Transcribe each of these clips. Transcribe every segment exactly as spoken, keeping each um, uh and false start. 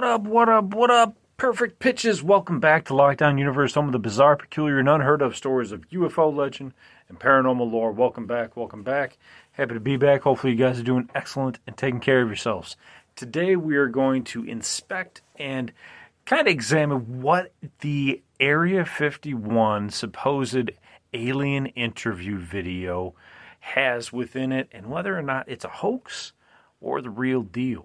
What up, what up, what up, perfect pitches? Welcome back to Lockdown Universe, home of the bizarre, peculiar, and unheard of stories of U F O legend and paranormal lore. Welcome back, welcome back. Happy to be back. Hopefully you guys are doing excellent and taking care of yourselves. Today we are going to inspect and kind of examine what the Area fifty-one supposed alien interview video has within it and whether or not it's a hoax or the real deal.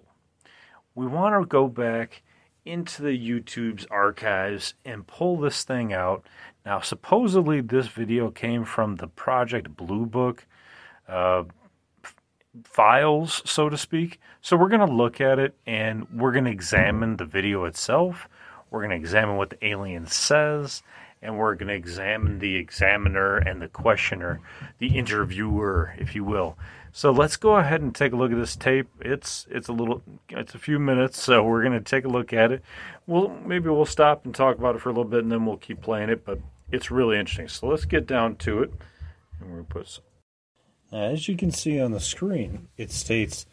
We want to go back into the YouTube's archives and pull this thing out. Now, supposedly this video came from the Project Blue Book uh, files, so to speak. So we're going to look at it and we're going to examine the video itself. We're going to examine what the alien says. And we're going to examine the examiner and the questioner, the interviewer, if you will. So let's go ahead and take a look at this tape. It's it's a little, it's a few minutes, so we're going to take a look at it. We'll maybe we'll stop and talk about it for a little bit, and then we'll keep playing it. But it's really interesting. So let's get down to it, and we're going to put some. Now, as you can see on the screen, it states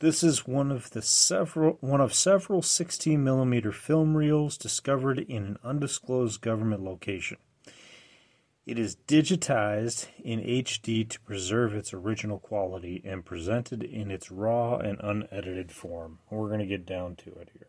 this is one of the several one of several sixteen millimeter film reels discovered in an undisclosed government location. It is digitized in H D to preserve its original quality and presented in its raw and unedited form. We're going to get down to it here.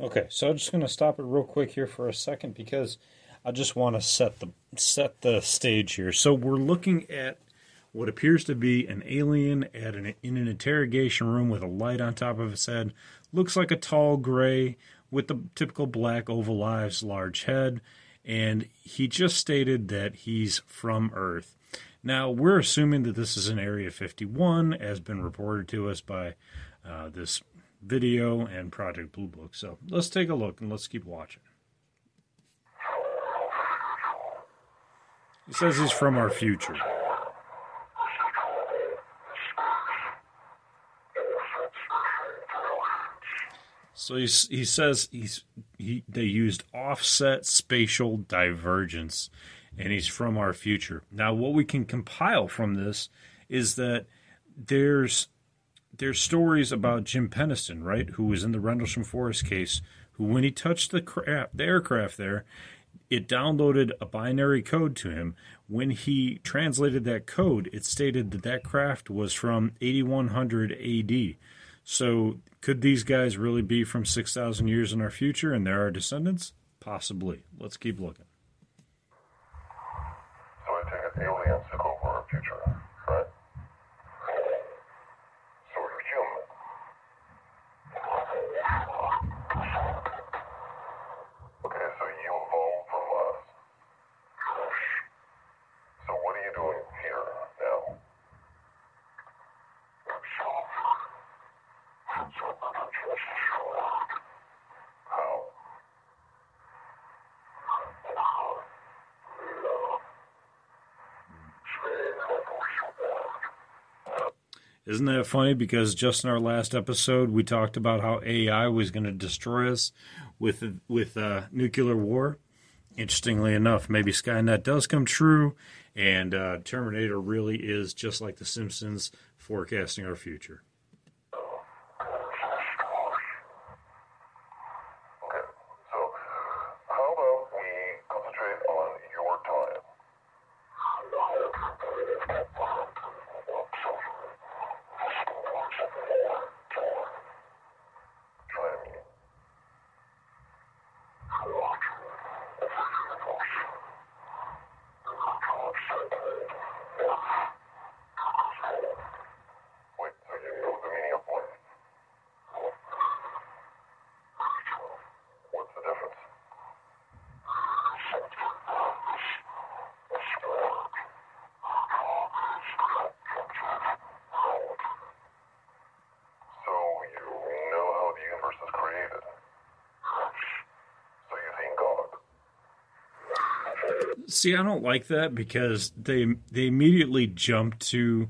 Okay, so I'm just going to stop it real quick here for a second because I just want to set the set the stage here. So we're looking at what appears to be an alien at an, in an interrogation room with a light on top of his head. Looks like a tall gray with the typical black oval eyes, large head, and he just stated that he's from Earth. Now, we're assuming that this is an Area fifty-one, as been reported to us by uh, this video and Project Blue Book. So let's take a look and let's keep watching. He says he's from our future. So he he says he's he they used offset spatial divergence, and he's from our future. Now, what we can compile from this is that there's There's stories about Jim Penniston, right, who was in the Rendlesham Forest case, who when he touched the, craft, the aircraft there, it downloaded a binary code to him. When he translated that code, it stated that that craft was from eighty-one hundred A D. So could these guys really be from six thousand years in our future and they're our descendants? Possibly. Let's keep looking. So I take it aliens took over our future, right? Isn't that funny? Because just in our last episode, we talked about how A I was going to destroy us with with uh, nuclear war. Interestingly enough, maybe Skynet does come true, and uh, Terminator really is just like The Simpsons, forecasting our future. Wait, so you know David. So you think God? See, I don't like that because they they immediately jump to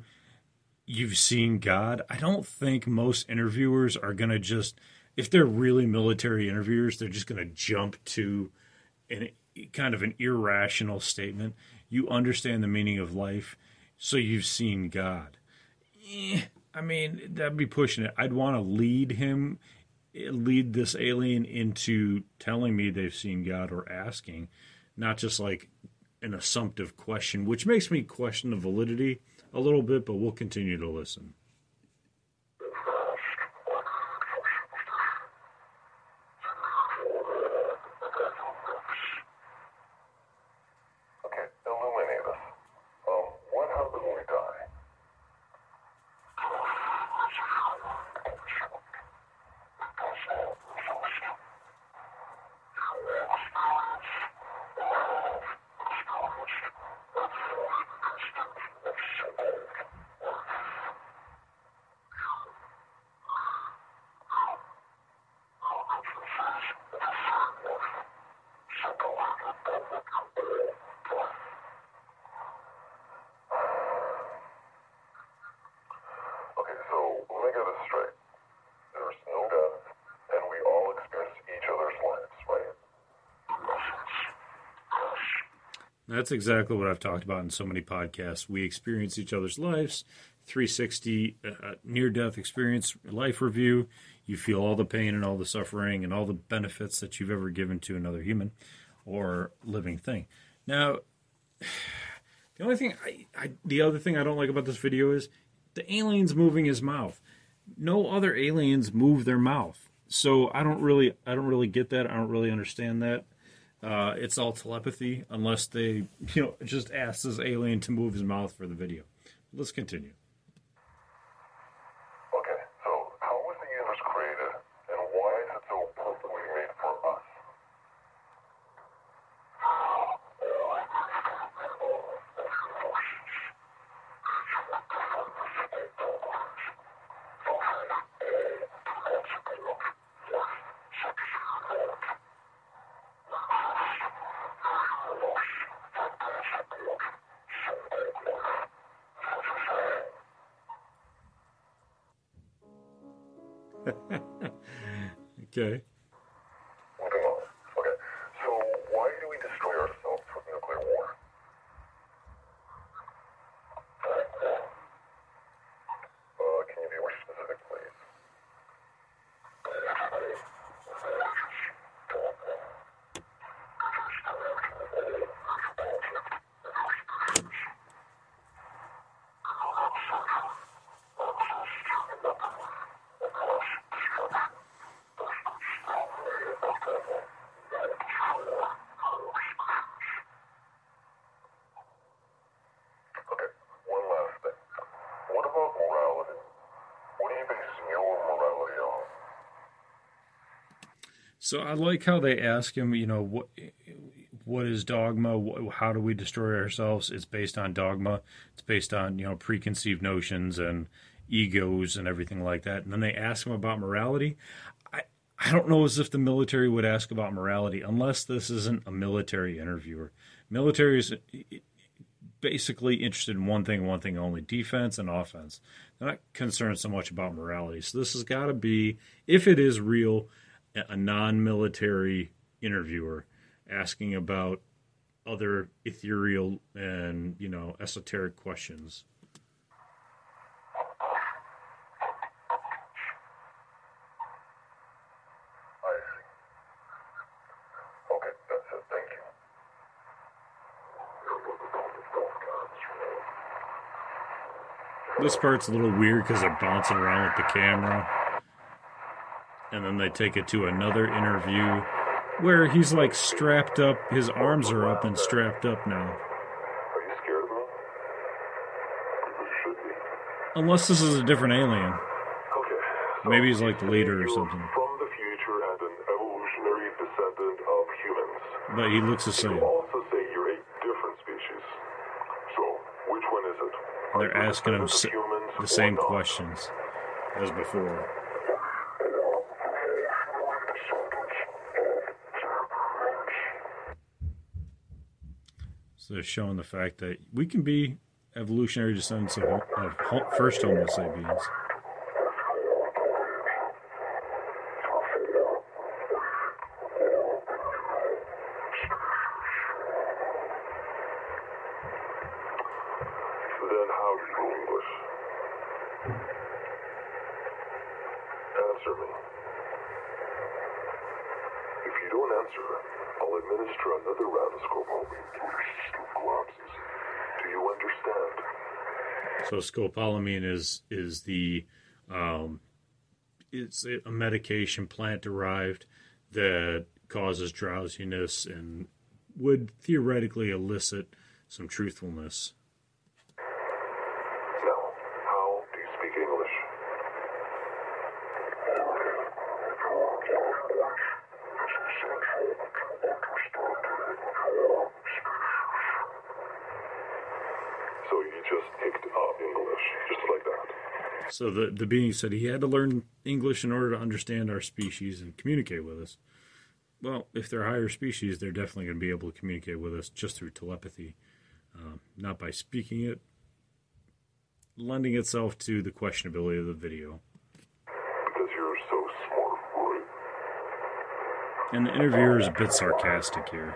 you've seen God. I don't think most interviewers are going to just, if they're really military interviewers, they're just going to jump to an kind of an irrational statement. You understand the meaning of life, so you've seen God. Eh, I mean, that'd be pushing it. I'd want to lead him, lead this alien into telling me they've seen God or asking, not just like an assumptive question, which makes me question the validity a little bit, but we'll continue to listen. That's exactly what I've talked about in so many podcasts. We experience each other's lives, three sixty uh, near-death experience, life review. You feel all the pain and all the suffering and all the benefits that you've ever given to another human or living thing. Now, the only thing, I, I, the other thing I don't like about this video is the alien's moving his mouth. No other aliens move their mouth, so I don't really, I don't really get that. I don't really understand that. Uh, it's all telepathy, unless they, you know, just ask this alien to move his mouth for the video. Let's continue. Okay, so how was the universe created, and why is it so perfectly made for us? Okay. Okay. So why do we destroy ourselves with nuclear war? Uh, can you be more specific, please? So I like how they ask him, you know, what what is dogma? How do we destroy ourselves? It's based on dogma. It's based on, you know, preconceived notions and egos and everything like that. And then they ask him about morality. I, I don't know as if the military would ask about morality unless this isn't a military interviewer. Military is basically interested in one thing, one thing only, defense and offense. They're not concerned so much about morality. So this has got to be, if it is real, a non-military interviewer asking about other ethereal and, you know, esoteric questions. This part's a little weird because they're bouncing around with the camera. And then they take it to another interview where he's like strapped up. His arms are up and strapped up now. Are you scared of me? Unless this is a different alien. Okay. So maybe he's like the leader or something. From the future and an evolutionary descendant of humans. But he looks the same. You also say you're a different species. So which one is it? They're asking him the same questions as before. So they're showing the fact that we can be evolutionary descendants of, of first Homo sapiens. So scopolamine is is the um, it's a medication, plant derived, that causes drowsiness and would theoretically elicit some truthfulness. Now, how do you speak English? So you just picked up English, just like that. So the, the being said he had to learn English in order to understand our species and communicate with us. Well, if they're higher species, they're definitely going to be able to communicate with us just through telepathy, uh, not by speaking it, lending itself to the questionability of the video. Because you're so smart, boy. And the interviewer is a bit sarcastic here.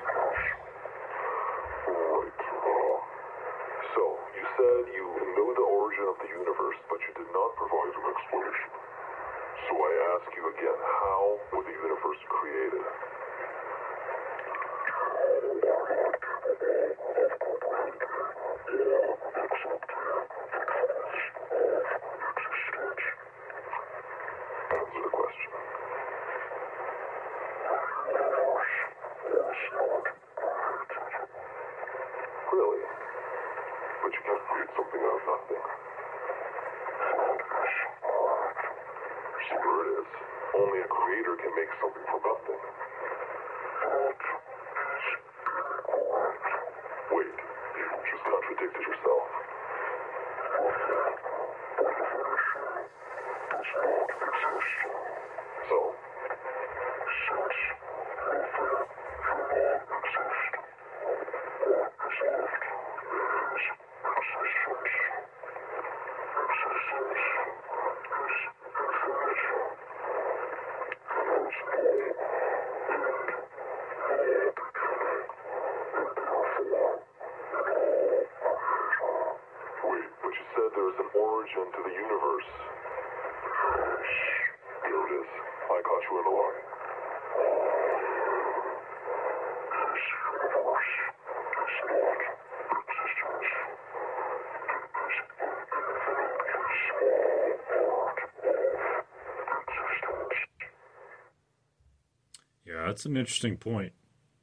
That's an interesting point.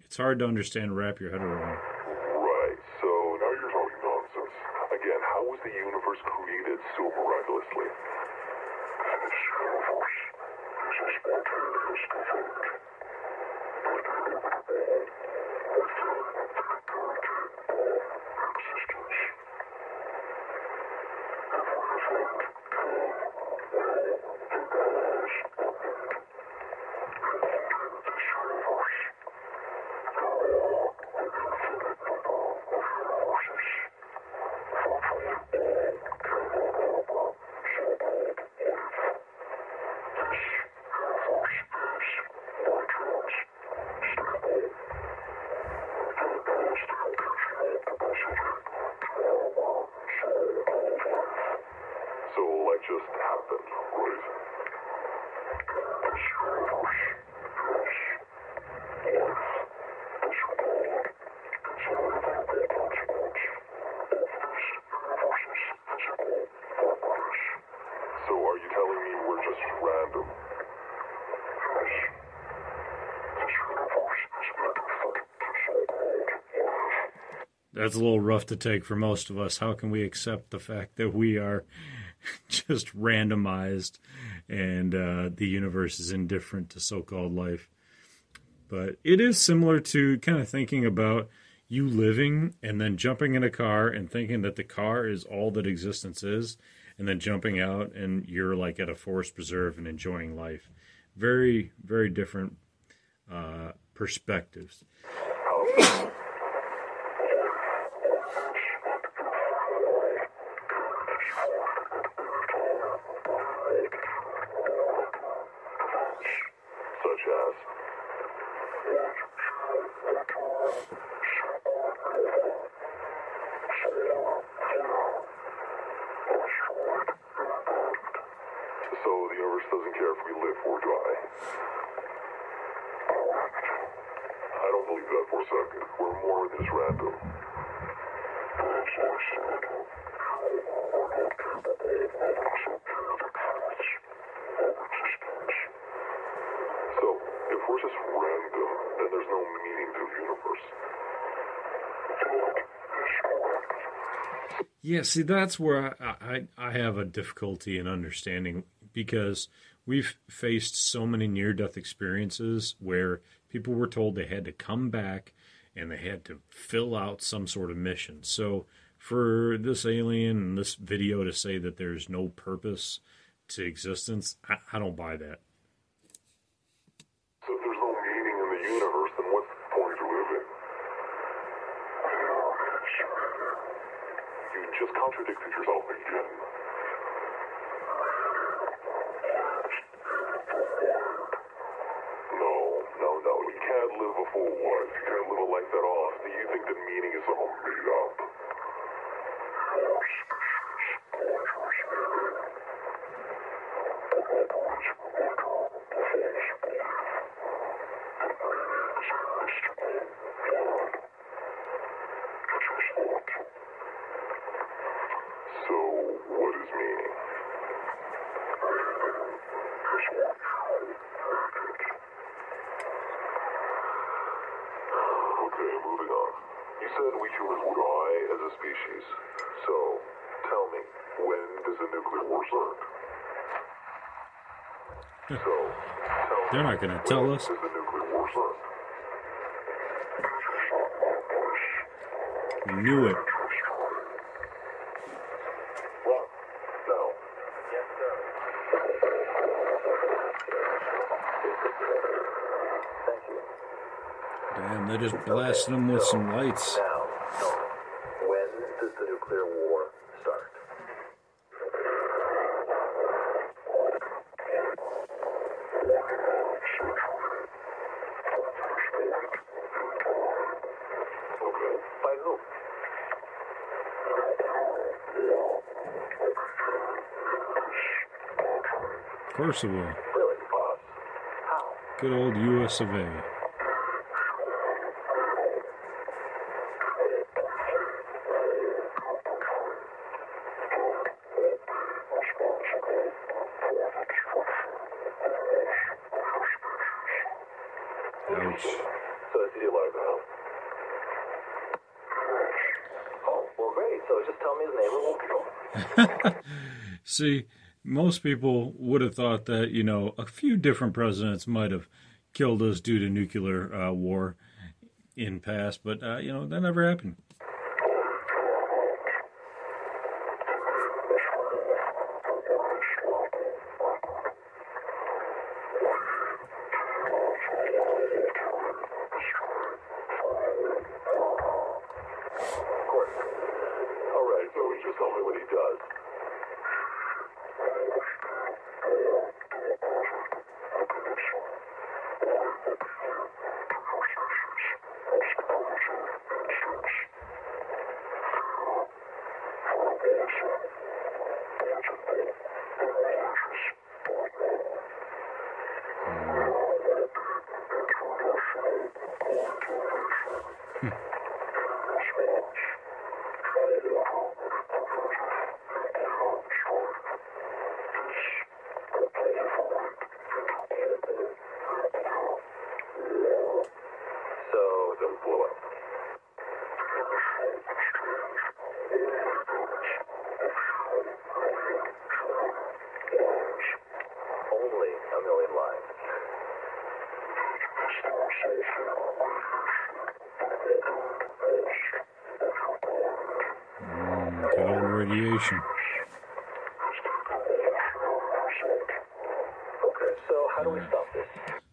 It's hard to understand and wrap your head around. Right, so now you're talking nonsense. Again, how was the universe created so miraculously? That's a little rough to take for most of us. How can we accept the fact that we are just randomized and uh, the universe is indifferent to so-called life? But it is similar to kind of thinking about you living and then jumping in a car and thinking that the car is all that existence is, and then jumping out and you're like at a forest preserve and enjoying life. Very, very different uh, perspectives. such as so the universe doesn't care if we live or die. I don't believe that for a second. We're more than just random. So, if we're just random, then there's no meaning to the universe. Yeah, see, that's where I, I, I have a difficulty in understanding, because we've faced so many near-death experiences where people were told they had to come back and they had to fill out some sort of mission. So for this alien and this video to say that there's no purpose to existence, I, I don't buy that. So if there's no meaning in the universe, then what's the point of living? You just contradicted yourself again. No, no, no. You can't live a full life. You can't live a life at all. Do you think that meaning is all made up? They're not going to tell us. We knew it. Damn, they just blasted them with some lights. Of course it will. Good old U S of A. Ouch. Oh, well, great. So just tell me his name and we'll control. See. Most people would have thought that, you know, a few different presidents might have killed us due to nuclear uh, war in past, but, uh, you know, that never happened.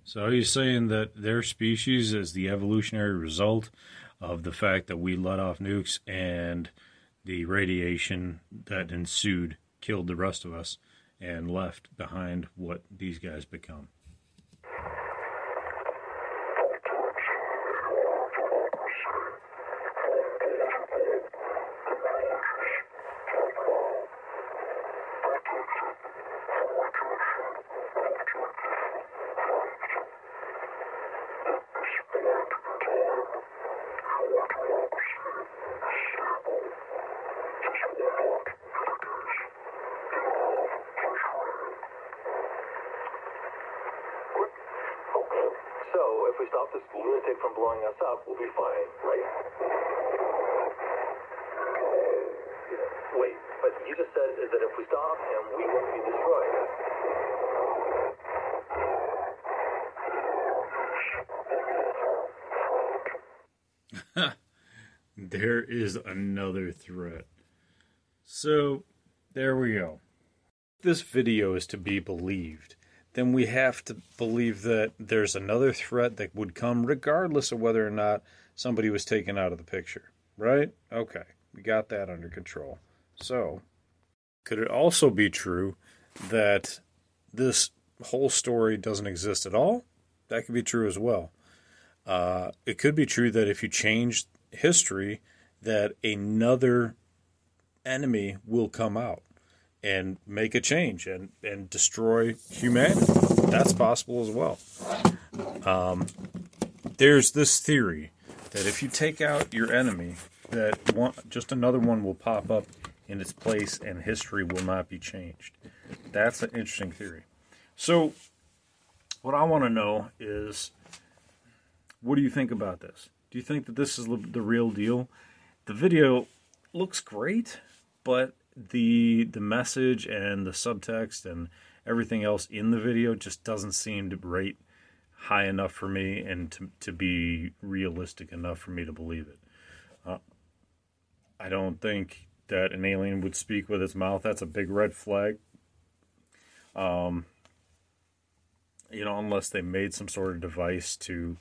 So he's saying that their species is the evolutionary result of the fact that we let off nukes and the radiation that ensued killed the rest of us and left behind what these guys become. So, if we stop this lunatic from blowing us up, we'll be fine, right? Wait, but you just said that if we stop him, we won't be destroyed. There is another threat. So, there we go. If this video is to be believed, then we have to believe that there's another threat that would come regardless of whether or not somebody was taken out of the picture, right? Okay, we got that under control. So, could it also be true that this whole story doesn't exist at all? That could be true as well. Uh, it could be true that if you change history, that another enemy will come out and make a change and, and destroy humanity. That's possible as well. Um, there's this theory that if you take out your enemy, that one, just another one will pop up in its place and history will not be changed. That's an interesting theory. So what I want to know is, what do you think about this? Do you think that this is the real deal? The video looks great, but the the message and the subtext and everything else in the video just doesn't seem to rate high enough for me and to, to be realistic enough for me to believe it. Uh, I don't think that an alien would speak with its mouth. That's a big red flag. Um, you know, unless they made some sort of device to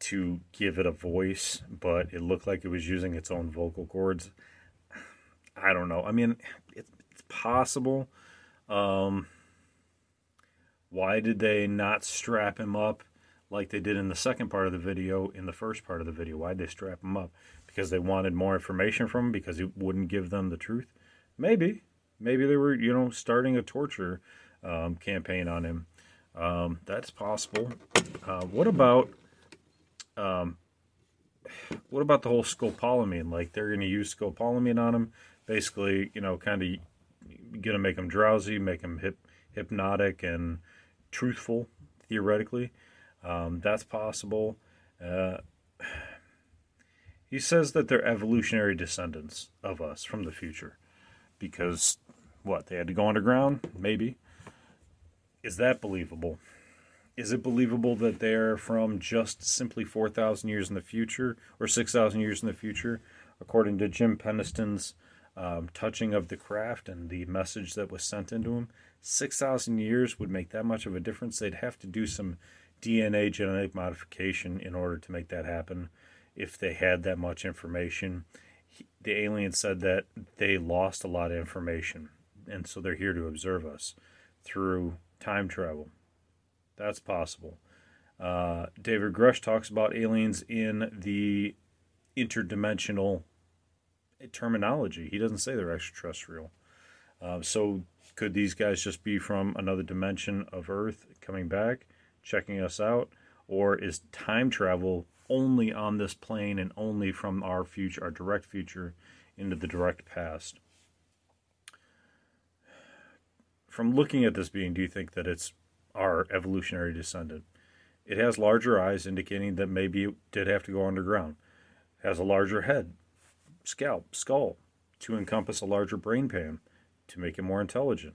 to give it a voice, but it looked like it was using its own vocal cords. I don't know. I mean, it's possible. Um, why did they not strap him up like they did in the second part of the video, in the first part of the video? Why did they strap him up? Because they wanted more information from him, because it wouldn't give them the truth? Maybe. Maybe they were, you know, starting a torture um, campaign on him. Um, that's possible. Uh, what about... Um, what about the whole scopolamine? Like, they're going to use scopolamine on him, basically, you know, kind of going to make him drowsy, make him hip, hypnotic and truthful, theoretically. Um, that's possible. Uh, he says that they're evolutionary descendants of us from the future because, what, they had to go underground? Maybe. Is that believable? Is it believable that they're from just simply four thousand years in the future or six thousand years in the future, according to Jim Penniston's um, touching of the craft and the message that was sent into him? six thousand years would make that much of a difference. They'd have to do some D N A genetic modification in order to make that happen if they had that much information. He, the alien said that they lost a lot of information, and so they're here to observe us through time travel. That's possible. Uh, David Grush talks about aliens in the interdimensional terminology. He doesn't say they're extraterrestrial. Uh, so could these guys just be from another dimension of Earth coming back, checking us out? Or is time travel only on this plane and only from our future, our direct future, into the direct past? From looking at this being, do you think that it's our evolutionary descendant? It has larger eyes, indicating that maybe it did have to go underground. It has a larger head, scalp, skull, to encompass a larger brain pan, to make it more intelligent.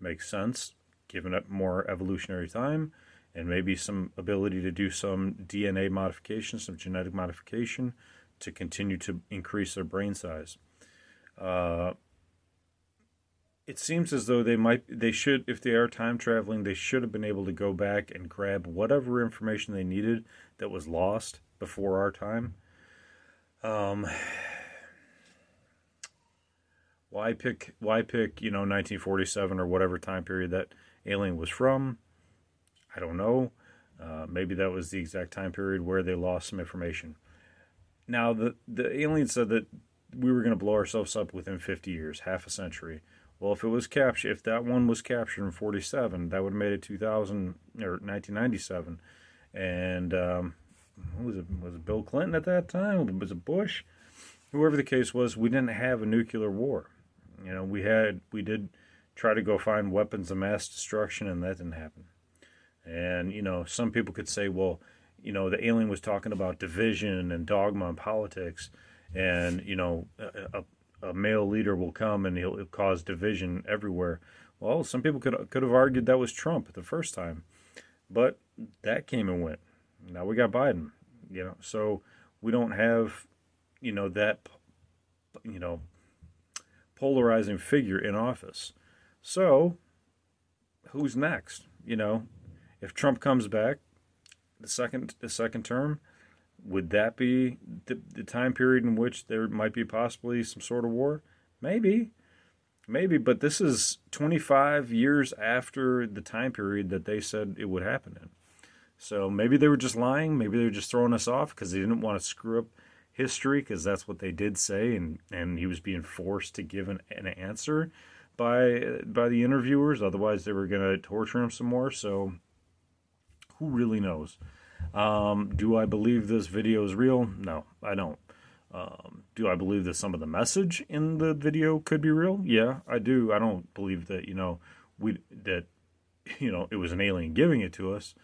Makes sense, given up more evolutionary time, and maybe some ability to do some D N A modification, some genetic modification, to continue to increase their brain size. Uh... It seems as though they might, they should, if they are time traveling, they should have been able to go back and grab whatever information they needed that was lost before our time. Um, why pick, why pick, you know, nineteen forty-seven or whatever time period that alien was from? I don't know. Uh, maybe that was the exact time period where they lost some information. Now, the, the alien said that we were going to blow ourselves up within fifty years, half a century. Well, if it was captured, if that one was captured in forty-seven, that would have made it two thousand or nineteen ninety-seven. And um, was it was it Bill Clinton at that time? Was it Bush? Whoever the case was, we didn't have a nuclear war. You know, we had we did try to go find weapons of mass destruction, and that didn't happen. And, you know, some people could say, well, you know, the alien was talking about division and dogma and politics, and, you know, a, a male leader will come and he'll, he'll cause division everywhere. Well, some people could could have argued that was Trump the first time, but that came and went. Now we got Biden, you know, so we don't have, you know, that, you know, polarizing figure in office. So who's next? You know, if Trump comes back the second the second term, would that be the, the time period in which there might be possibly some sort of war? Maybe. Maybe, but this is twenty-five years after the time period that they said it would happen in. So maybe they were just lying. Maybe they were just throwing us off because they didn't want to screw up history, because that's what they did say, and, and he was being forced to give an, an answer by by the interviewers. Otherwise, they were going to torture him some more. So who really knows? Um, do I believe this video is real? No, I don't. Um, do I believe that some of the message in the video could be real? Yeah, I do. I don't believe that, you know, we, that, you know, it was an alien giving it to us.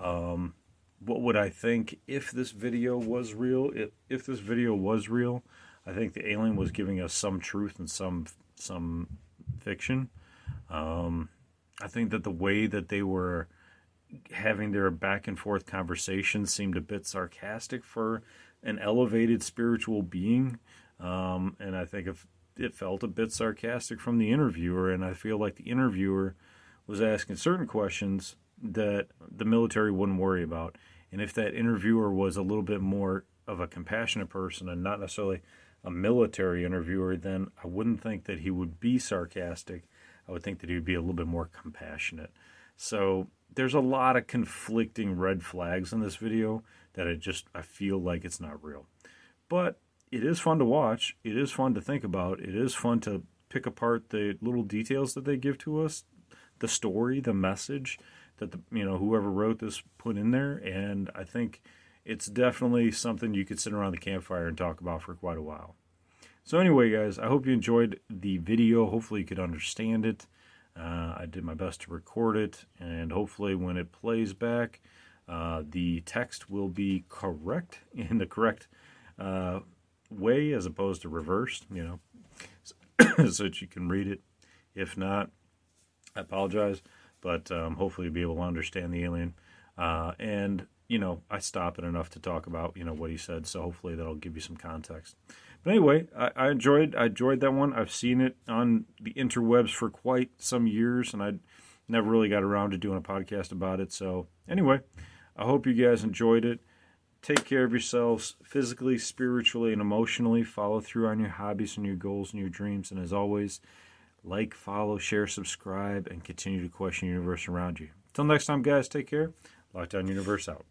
Um, what would I think if this video was real? If, if this video was real, I think the alien was giving us some truth and some, some fiction. Um, I think that the way that they were having their back and forth conversation seemed a bit sarcastic for an elevated spiritual being, um, and I think if it felt a bit sarcastic from the interviewer, and I feel like the interviewer was asking certain questions that the military wouldn't worry about, and if that interviewer was a little bit more of a compassionate person and not necessarily a military interviewer, then I wouldn't think that he would be sarcastic. I would think that he would be a little bit more compassionate. So there's a lot of conflicting red flags in this video that I just, I feel like it's not real. But it is fun to watch. It is fun to think about. It is fun to pick apart the little details that they give to us, the story, the message that, the, you know, whoever wrote this put in there. And I think it's definitely something you could sit around the campfire and talk about for quite a while. So anyway, guys, I hope you enjoyed the video. Hopefully you could understand it. Uh, I did my best to record it, and hopefully when it plays back, uh, the text will be correct in the correct uh, way as opposed to reversed, you know, so, so that you can read it. If not, I apologize, but um, hopefully you'll be able to understand the alien. Uh, and, you know, I stop it enough to talk about, you know, what he said, so hopefully that'll give you some context. But anyway, I, I enjoyed I enjoyed that one. I've seen it on the interwebs for quite some years, and I never really got around to doing a podcast about it. So anyway, I hope you guys enjoyed it. Take care of yourselves physically, spiritually, and emotionally. Follow through on your hobbies and your goals and your dreams. And as always, like, follow, share, subscribe, and continue to question the universe around you. Until next time, guys, take care. Lockdown Universe out.